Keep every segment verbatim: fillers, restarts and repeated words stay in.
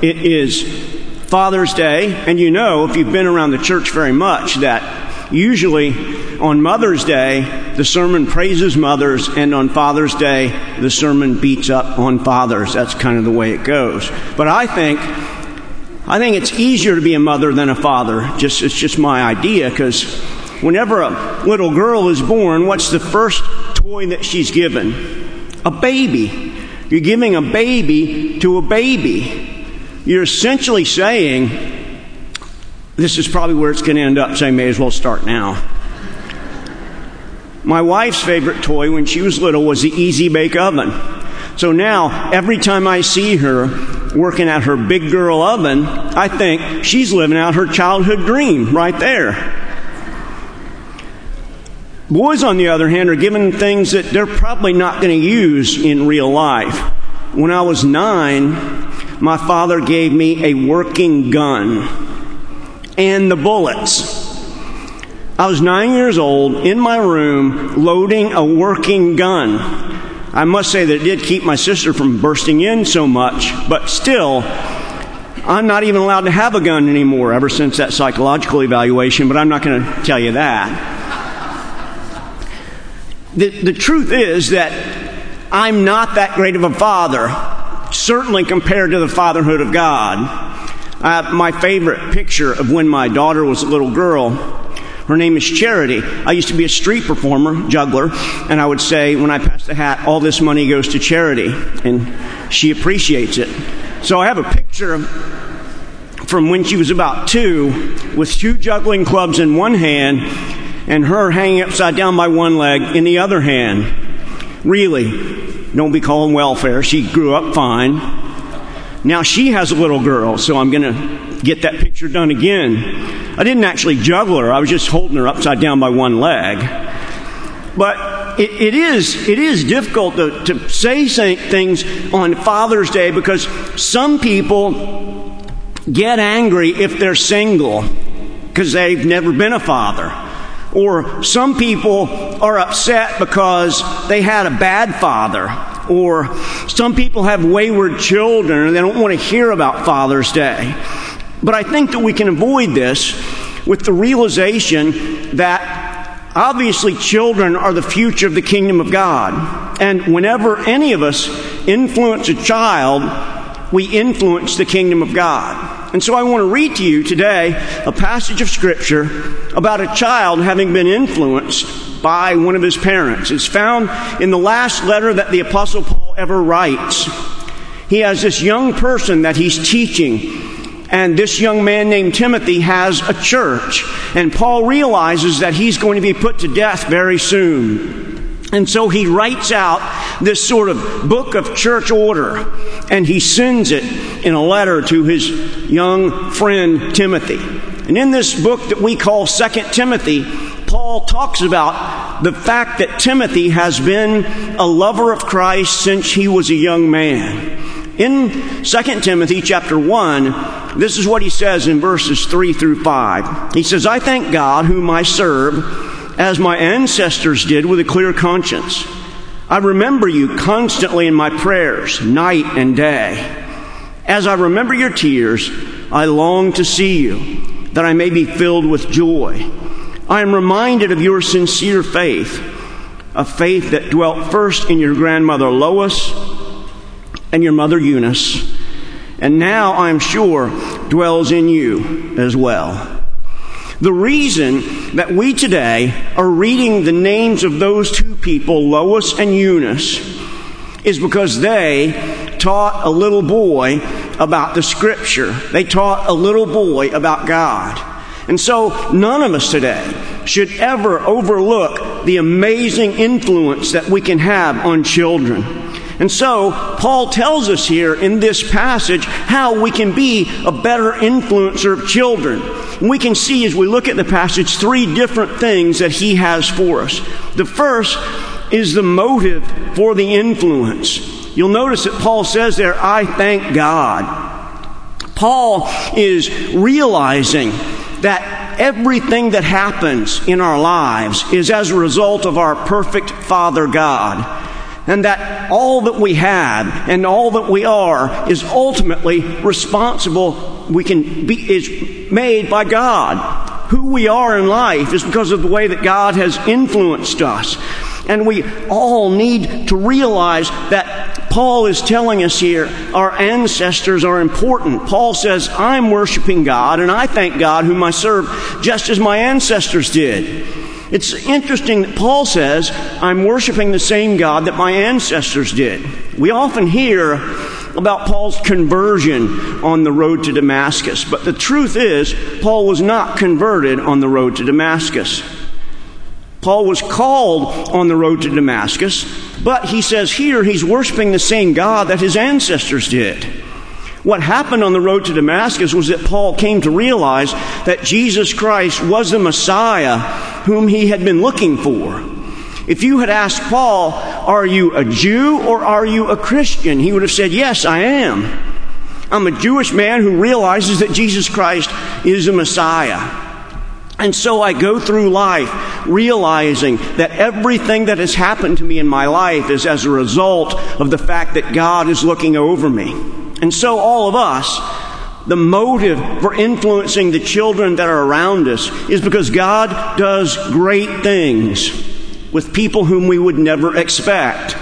It is Father's Day, and you know, if you've been around the church very much, that usually on Mother's Day, the sermon praises mothers, and on Father's Day, the sermon beats up on fathers. That's kind of the way it goes. But I think I think it's easier to be a mother than a father. Just it's just my idea, because whenever a little girl is born, what's the first toy that she's given? A baby. You're giving a baby to a baby. You're essentially saying, this is probably where it's going to end up, so I may as well start now. My wife's favorite toy when she was little was the Easy Bake Oven. So now, every time I see her working at her big girl oven, I think she's living out her childhood dream right there. Boys, on the other hand, are given things that they're probably not going to use in real life. When I was nine, my father gave me a working gun and the bullets. I was nine years old, in my room, loading a working gun. I must say that it did keep my sister from bursting in so much, but still, I'm not even allowed to have a gun anymore ever since that psychological evaluation, but I'm not going to tell you that. The, the truth is that I'm not that great of a father, certainly compared to the fatherhood of God. Uh, my favorite picture of when my daughter was a little girl, her name is Charity. I used to be a street performer, juggler, and I would say when I passed the hat, all this money goes to charity, and she appreciates it. So I have a picture from when she was about two with two juggling clubs in one hand and her hanging upside down by one leg in the other hand. Really, don't be calling welfare. She grew up fine. Now she has a little girl, so I'm going to get that picture done again. I didn't actually juggle her. I was just holding her upside down by one leg. But it, it is it is difficult to, to say things on Father's Day because some people get angry if they're single because they've never been a father. Or some people are upset because they had a bad father. Or some people have wayward children and they don't want to hear about Father's Day. But I think that we can avoid this with the realization that obviously children are the future of the kingdom of God. And whenever any of us influence a child, we influence the kingdom of God. And so I want to read to you today a passage of Scripture about a child having been influenced by one of his parents. It's found in the last letter that the Apostle Paul ever writes. He has this young person that he's teaching, and this young man named Timothy has a church. And Paul realizes that he's going to be put to death very soon. And so he writes out this sort of book of church order, and he sends it in a letter to his young friend Timothy. And in this book that we call Second Timothy, Paul talks about the fact that Timothy has been a lover of Christ since he was a young man. In Second Timothy chapter one, this is what he says in verses three through five. He says, "I thank God, whom I serve, as my ancestors did with a clear conscience. I remember you constantly in my prayers, night and day. As I remember your tears, I long to see you, that I may be filled with joy. I am reminded of your sincere faith, a faith that dwelt first in your grandmother Lois and your mother Eunice, and now I am sure dwells in you as well." The reason that we today are reading the names of those two people, Lois and Eunice, is because they taught a little boy about the Scripture. They taught a little boy about God. And so none of us today should ever overlook the amazing influence that we can have on children. And so Paul tells us here in this passage how we can be a better influencer of children. And we can see as we look at the passage three different things that he has for us. The first is the motive for the influence. You'll notice that Paul says there, "I thank God." Paul is realizing that everything that happens in our lives is as a result of our perfect Father God. and that all that we have and all that we are is ultimately responsible, we can be, is made by God. Who we are in life is because of the way that God has influenced us. And we all need to realize that Paul is telling us here our ancestors are important. Paul says, I'm worshiping God, and I thank God whom I serve, just as my ancestors did. It's interesting that Paul says, I'm worshiping the same God that my ancestors did. We often hear about Paul's conversion on the road to Damascus, but the truth is, Paul was not converted on the road to Damascus. Paul was called on the road to Damascus, but he says here he's worshiping the same God that his ancestors did. What happened on the road to Damascus was that Paul came to realize that Jesus Christ was the Messiah whom he had been looking for. If you had asked Paul, are you a Jew or are you a Christian? He would have said, yes, I am. I'm a Jewish man who realizes that Jesus Christ is the Messiah. And so I go through life realizing that everything that has happened to me in my life is as a result of the fact that God is looking over me. And so all of us, the motive for influencing the children that are around us is because God does great things with people whom we would never expect.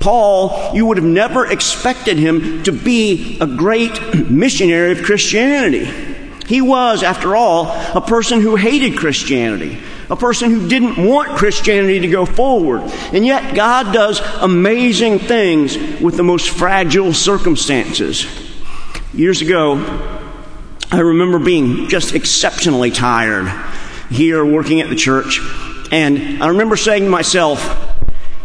Paul, you would have never expected him to be a great missionary of Christianity. He was, after all, a person who hated Christianity, a person who didn't want Christianity to go forward. And yet God does amazing things with the most fragile circumstances. Years ago, I remember being just exceptionally tired here working at the church. And I remember saying to myself,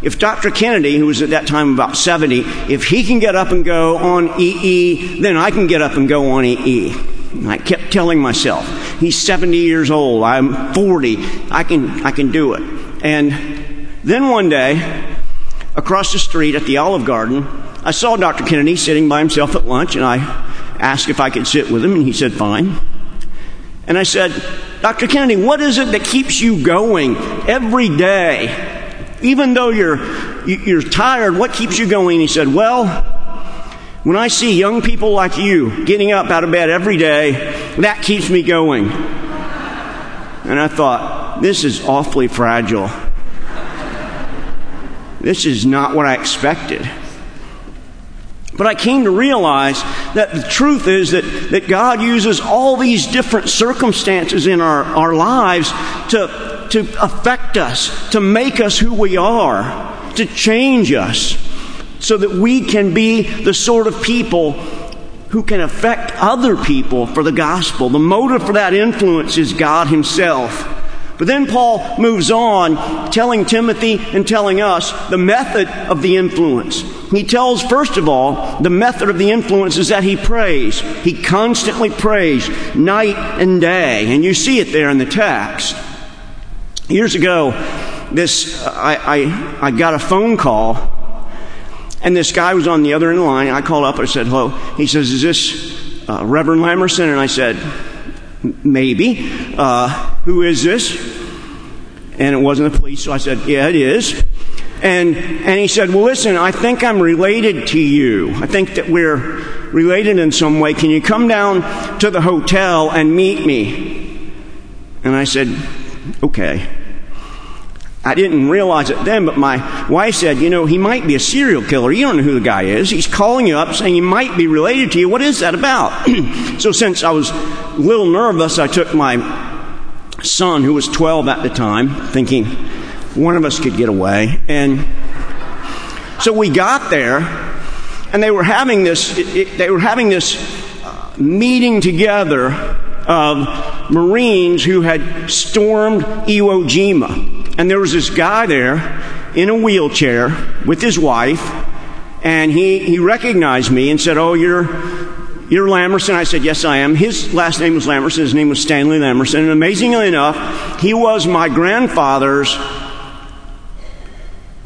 if Doctor Kennedy, who was at that time about seventy, if he can get up and go on E E, then I can get up and go on E E. And I kept telling myself, he's seventy years old, I'm forty, I can, I can do it. And then one day, across the street at the Olive Garden, I saw Doctor Kennedy sitting by himself at lunch, and I asked if I could sit with him, and he said, fine. And I said, Doctor Kennedy, what is it that keeps you going every day? Even though you're you're tired, what keeps you going? He said, well, when I see young people like you getting up out of bed every day, that keeps me going. And I thought, this is awfully fragile. This is not what I expected. But I came to realize that the truth is that, that God uses all these different circumstances in our, our lives to, to affect us, to make us who we are, to change us, so that we can be the sort of people who can affect other people for the gospel. The motive for that influence is God himself. But then Paul moves on, telling Timothy and telling us the method of the influence. He tells, first of all, the method of the influence is that he prays. He constantly prays night and day. And you see it there in the text. Years ago, this I, I, I got a phone call, and this guy was on the other end of the line. I called up and I said, hello. He says, is this uh, Reverend Lamerson? And I said, maybe. Uh, who is this? And it wasn't the police, so I said, yeah, it is. And and he said, well, listen, I think I'm related to you. I think that we're related in some way. Can you come down to the hotel and meet me? And I said, okay. I didn't realize it then, but my wife said, you know, he might be a serial killer. You don't know who the guy is. He's calling you up saying he might be related to you. What is that about? So since I was a little nervous, I took my son, who was twelve at the time, thinking one of us could get away. And so we got there, and they were having this, it, it, they were having this meeting together of Marines who had stormed Iwo Jima. And there was this guy there in a wheelchair with his wife, and he, he recognized me and said, oh, you're you're Lamerson. I said, yes, I am. His last name was Lamerson. His name was Stanley Lamerson. And amazingly enough, he was my grandfather's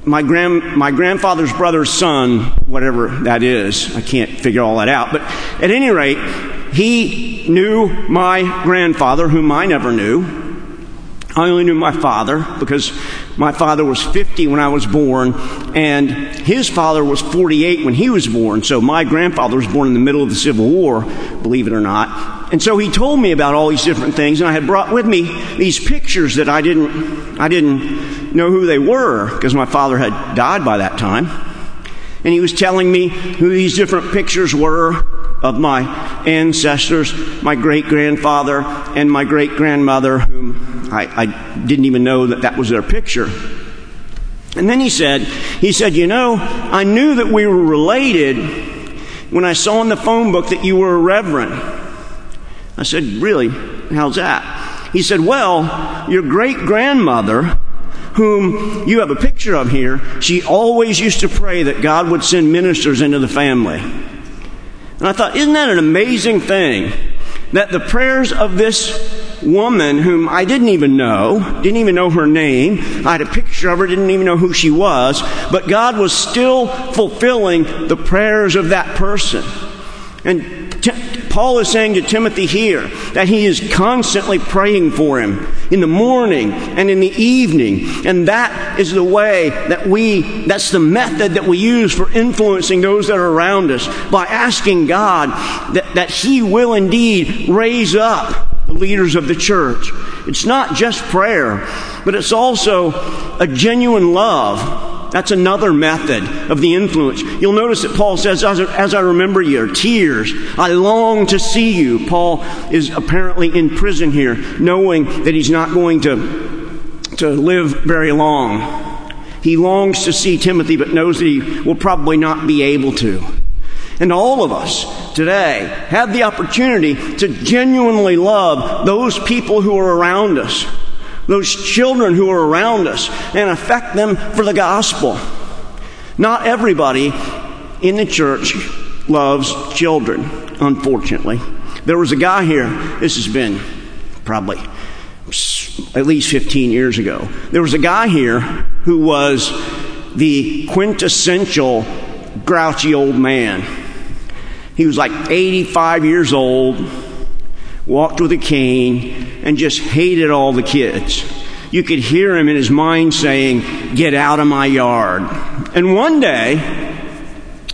My grand, my grandfather's brother's son, whatever that is. I can't figure all that out. But at any rate, he knew my grandfather, whom I never knew. I only knew my father because My father was fifty when I was born, and his father was forty-eight when he was born. So my grandfather was born in the middle of the Civil War, believe it or not. And so he told me about all these different things, and I had brought with me these pictures that I didn't, I didn't know who they were, because my father had died by that time. And he was telling me who these different pictures were of my ancestors, my great-grandfather and my great-grandmother, whom I, I didn't even know that that was their picture. And then he said, he said, you know, I knew that we were related when I saw in the phone book that you were a reverend. I said, really? How's that? He said, well, your great-grandmother, whom you have a picture of here, she always used to pray that God would send ministers into the family. And I thought, isn't that an amazing thing? That the prayers of this woman, whom I didn't even know, didn't even know her name, I had a picture of her, didn't even know who she was, but God was still fulfilling the prayers of that person. And t- Paul is saying to Timothy here that he is constantly praying for him in the morning and in the evening. And that is the way that we, that's the method that we use for influencing those that are around us, by asking God that, that he will indeed raise up the leaders of the church. It's not just prayer, but it's also a genuine love. That's another method of the influence. You'll notice that Paul says, as, as I remember your tears, I long to see you. Paul is apparently in prison here, knowing that he's not going to, to live very long. He longs to see Timothy, but knows that he will probably not be able to. And all of us today have the opportunity to genuinely love those people who are around us, those children who are around us, and affect them for the gospel. Not everybody in the church loves children, unfortunately. There was a guy here, this has been probably at least fifteen years ago. There was a guy here who was the quintessential grouchy old man. He was like eighty-five years old, walked with a cane, and just hated all the kids. You could hear him in his mind saying, get out of my yard. And one day,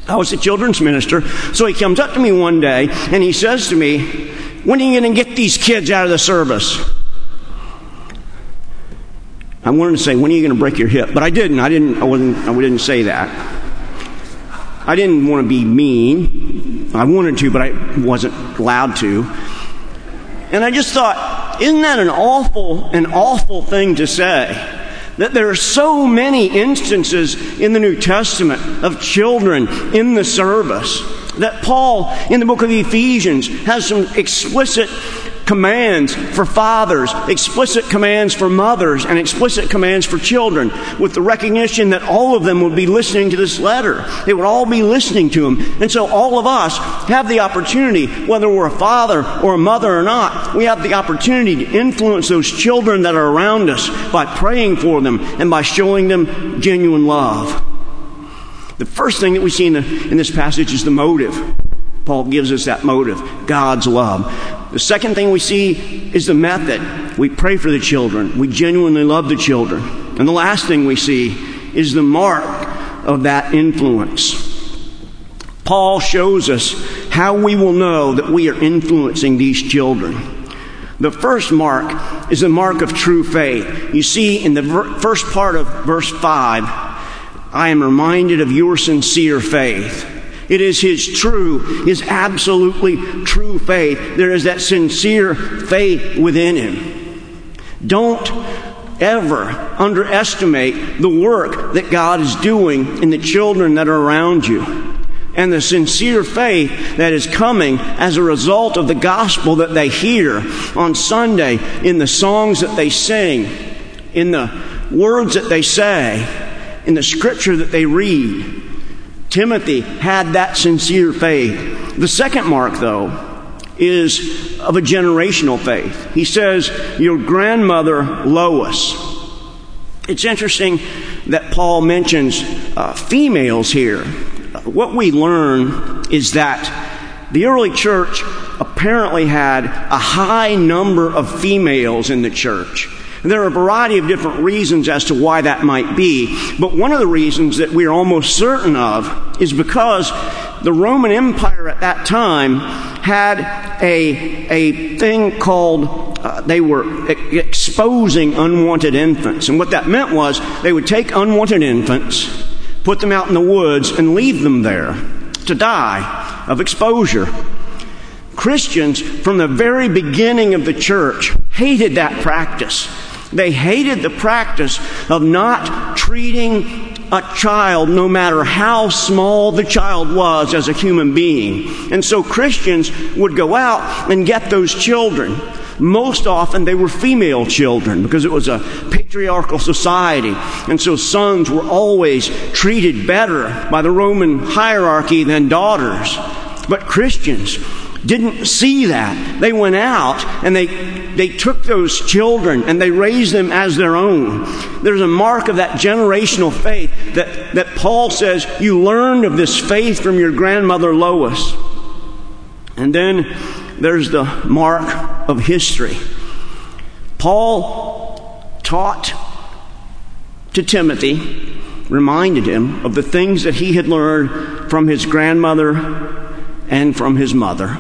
I was a children's minister, so he comes up to me one day, and he says to me, when are you going to get these kids out of the service? I wanted to say, when are you going to break your hip? But I didn't. I didn't, I wasn't, I didn't say that. I didn't want to be mean. I wanted to, but I wasn't allowed to. And I just thought, isn't that an awful, an awful thing to say? That there are so many instances in the New Testament of children in the service. That Paul, in the book of Ephesians, has some explicit commands for fathers, explicit commands for mothers, and explicit commands for children, with the recognition that all of them would be listening to this letter. They would all be listening to him. And so all of us have the opportunity, whether we're a father or a mother or not, we have the opportunity to influence those children that are around us by praying for them and by showing them genuine love. The first thing that we see in, the, in this passage is the motive. Paul gives us that motive, God's love. The second thing we see is the method. We pray for the children. We genuinely love the children. And the last thing we see is the mark of that influence. Paul shows us how we will know that we are influencing these children. The first mark is the mark of true faith. You see, in the ver- first part of verse five, I am reminded of your sincere faith. It is his true, his absolutely true faith. There is that sincere faith within him. Don't ever underestimate the work that God is doing in the children that are around you, and the sincere faith that is coming as a result of the gospel that they hear on Sunday, in the songs that they sing, in the words that they say, in the scripture that they read. Timothy had that sincere faith. The second mark, though, is of a generational faith. He says, your grandmother Lois. It's interesting that Paul mentions uh, females here. What we learn is that the early church apparently had a high number of females in the church. And there are a variety of different reasons as to why that might be. But one of the reasons that we are almost certain of is because the Roman Empire at that time had a, a thing called, uh, they were e- exposing unwanted infants. And what that meant was they would take unwanted infants, put them out in the woods, and leave them there to die of exposure. Christians, from the very beginning of the church, hated that practice. They hated the practice of not treating a child, no matter how small the child was, as a human being. And so Christians would go out and get those children. Most often they were female children because it was a patriarchal society. And so sons were always treated better by the Roman hierarchy than daughters. But Christians didn't see that. They went out and they they took those children and they raised them as their own. There's a mark of that generational faith that, that Paul says, you learned of this faith from your grandmother Lois. And then there's the mark of history. Paul taught to Timothy, reminded him of the things that he had learned from his grandmother and from his mother.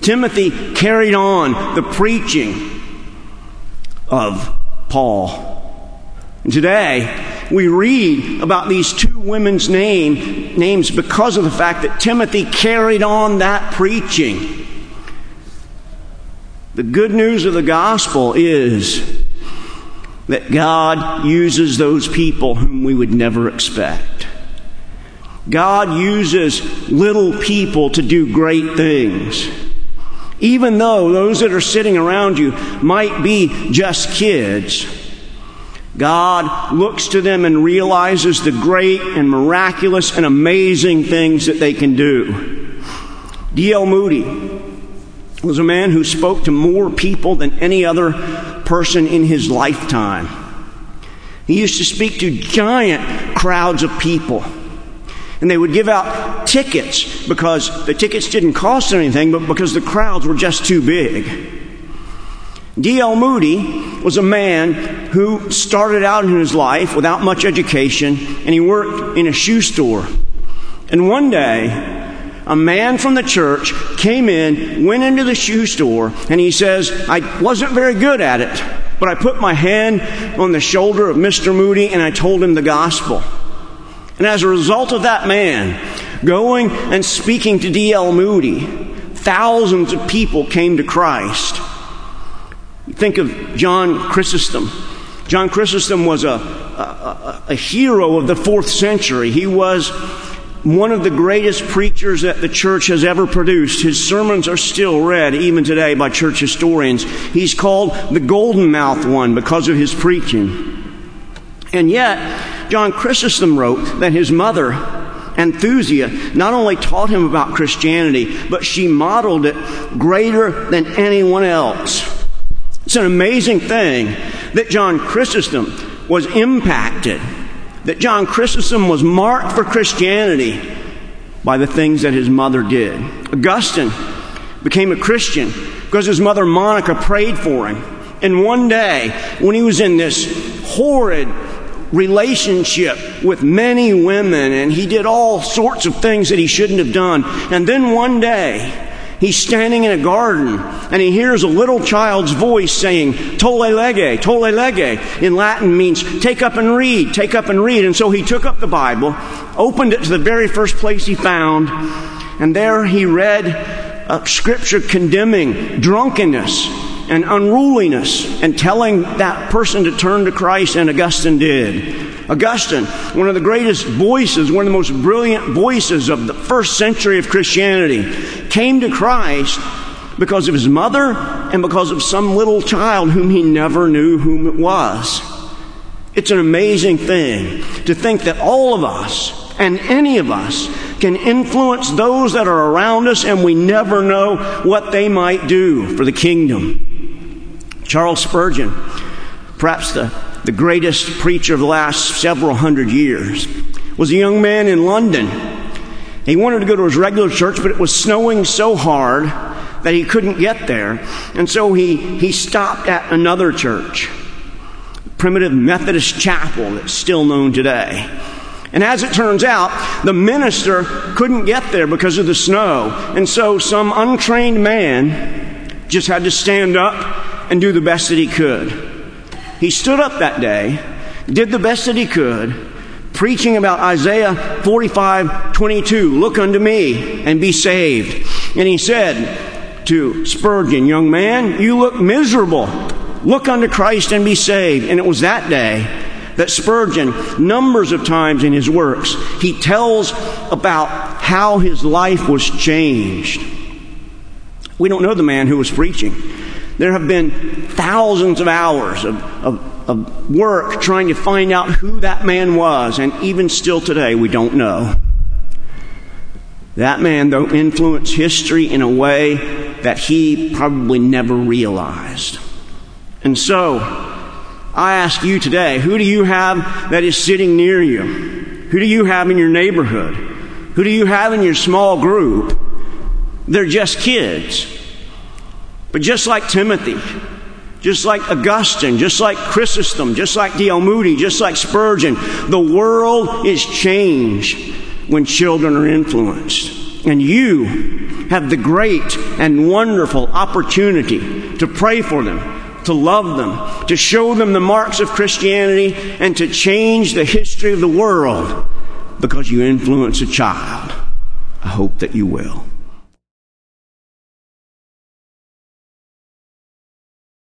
Timothy carried on the preaching of Paul. And today, we read about these two women's name, names because of the fact that Timothy carried on that preaching. The good news of the gospel is that God uses those people whom we would never expect. God uses little people to do great things. Even though those that are sitting around you might be just kids, God looks to them and realizes the great and miraculous and amazing things that they can do. D L Moody was a man who spoke to more people than any other person in his lifetime. He used to speak to giant crowds of people. And they would give out tickets because the tickets didn't cost anything, but because the crowds were just too big. D L Moody was a man who started out in his life without much education, and he worked in a shoe store. And one day, a man from the church came in, went into the shoe store, and he says, I wasn't very good at it, but I put my hand on the shoulder of Mister Moody and I told him the gospel. And as a result of that man going and speaking to D L Moody, thousands of people came to Christ. Think of John Chrysostom. John Chrysostom was a, a, a hero of the fourth century. He was one of the greatest preachers that the church has ever produced. His sermons are still read, even today, by church historians. He's called the Golden Mouth one because of his preaching. And yet, John Chrysostom wrote that his mother, Anthusia, not only taught him about Christianity, but she modeled it greater than anyone else. It's an amazing thing that John Chrysostom was impacted, that John Chrysostom was marked for Christianity by the things that his mother did. Augustine became a Christian because his mother Monica prayed for him. And one day, when he was in this horrid relationship with many women, and he did all sorts of things that he shouldn't have done. And then one day, he's standing in a garden, and he hears a little child's voice saying, Tolle lege, tolle lege, in Latin means take up and read, take up and read. And so he took up the Bible, opened it to the very first place he found, and there he read a scripture condemning drunkenness and unruliness, and telling that person to turn to Christ, and Augustine did. Augustine, one of the greatest voices, one of the most brilliant voices of the first century of Christianity, came to Christ because of his mother and because of some little child whom he never knew whom it was. It's an amazing thing to think that all of us, and any of us, can influence those that are around us, and we never know what they might do for the kingdom. Charles Spurgeon, perhaps the, the greatest preacher of the last several hundred years, was a young man in London. He wanted to go to his regular church, but it was snowing so hard that he couldn't get there. And so he, he stopped at another church, Primitive Methodist Chapel, that's still known today. And as it turns out, the minister couldn't get there because of the snow. And so some untrained man just had to stand up and do the best that he could. He stood up that day, did the best that he could, preaching about Isaiah forty-five twenty-two, "Look unto me and be saved." And he said to Spurgeon, "Young man, you look miserable. Look unto Christ and be saved." And it was that day that Spurgeon, numbers of times in his works, he tells about how his life was changed. We don't know the man who was preaching. There have been thousands of hours of, of, of work trying to find out who that man was, and even still today we don't know. That man, though, influenced history in a way that he probably never realized. And so, I ask you today, who do you have that is sitting near you? Who do you have in your neighborhood? Who do you have in your small group? They're just kids. But just like Timothy, just like Augustine, just like Chrysostom, just like D L Moody, just like Spurgeon, the world is changed when children are influenced. And you have the great and wonderful opportunity to pray for them, to love them, to show them the marks of Christianity, and to change the history of the world because you influence a child. I hope that you will.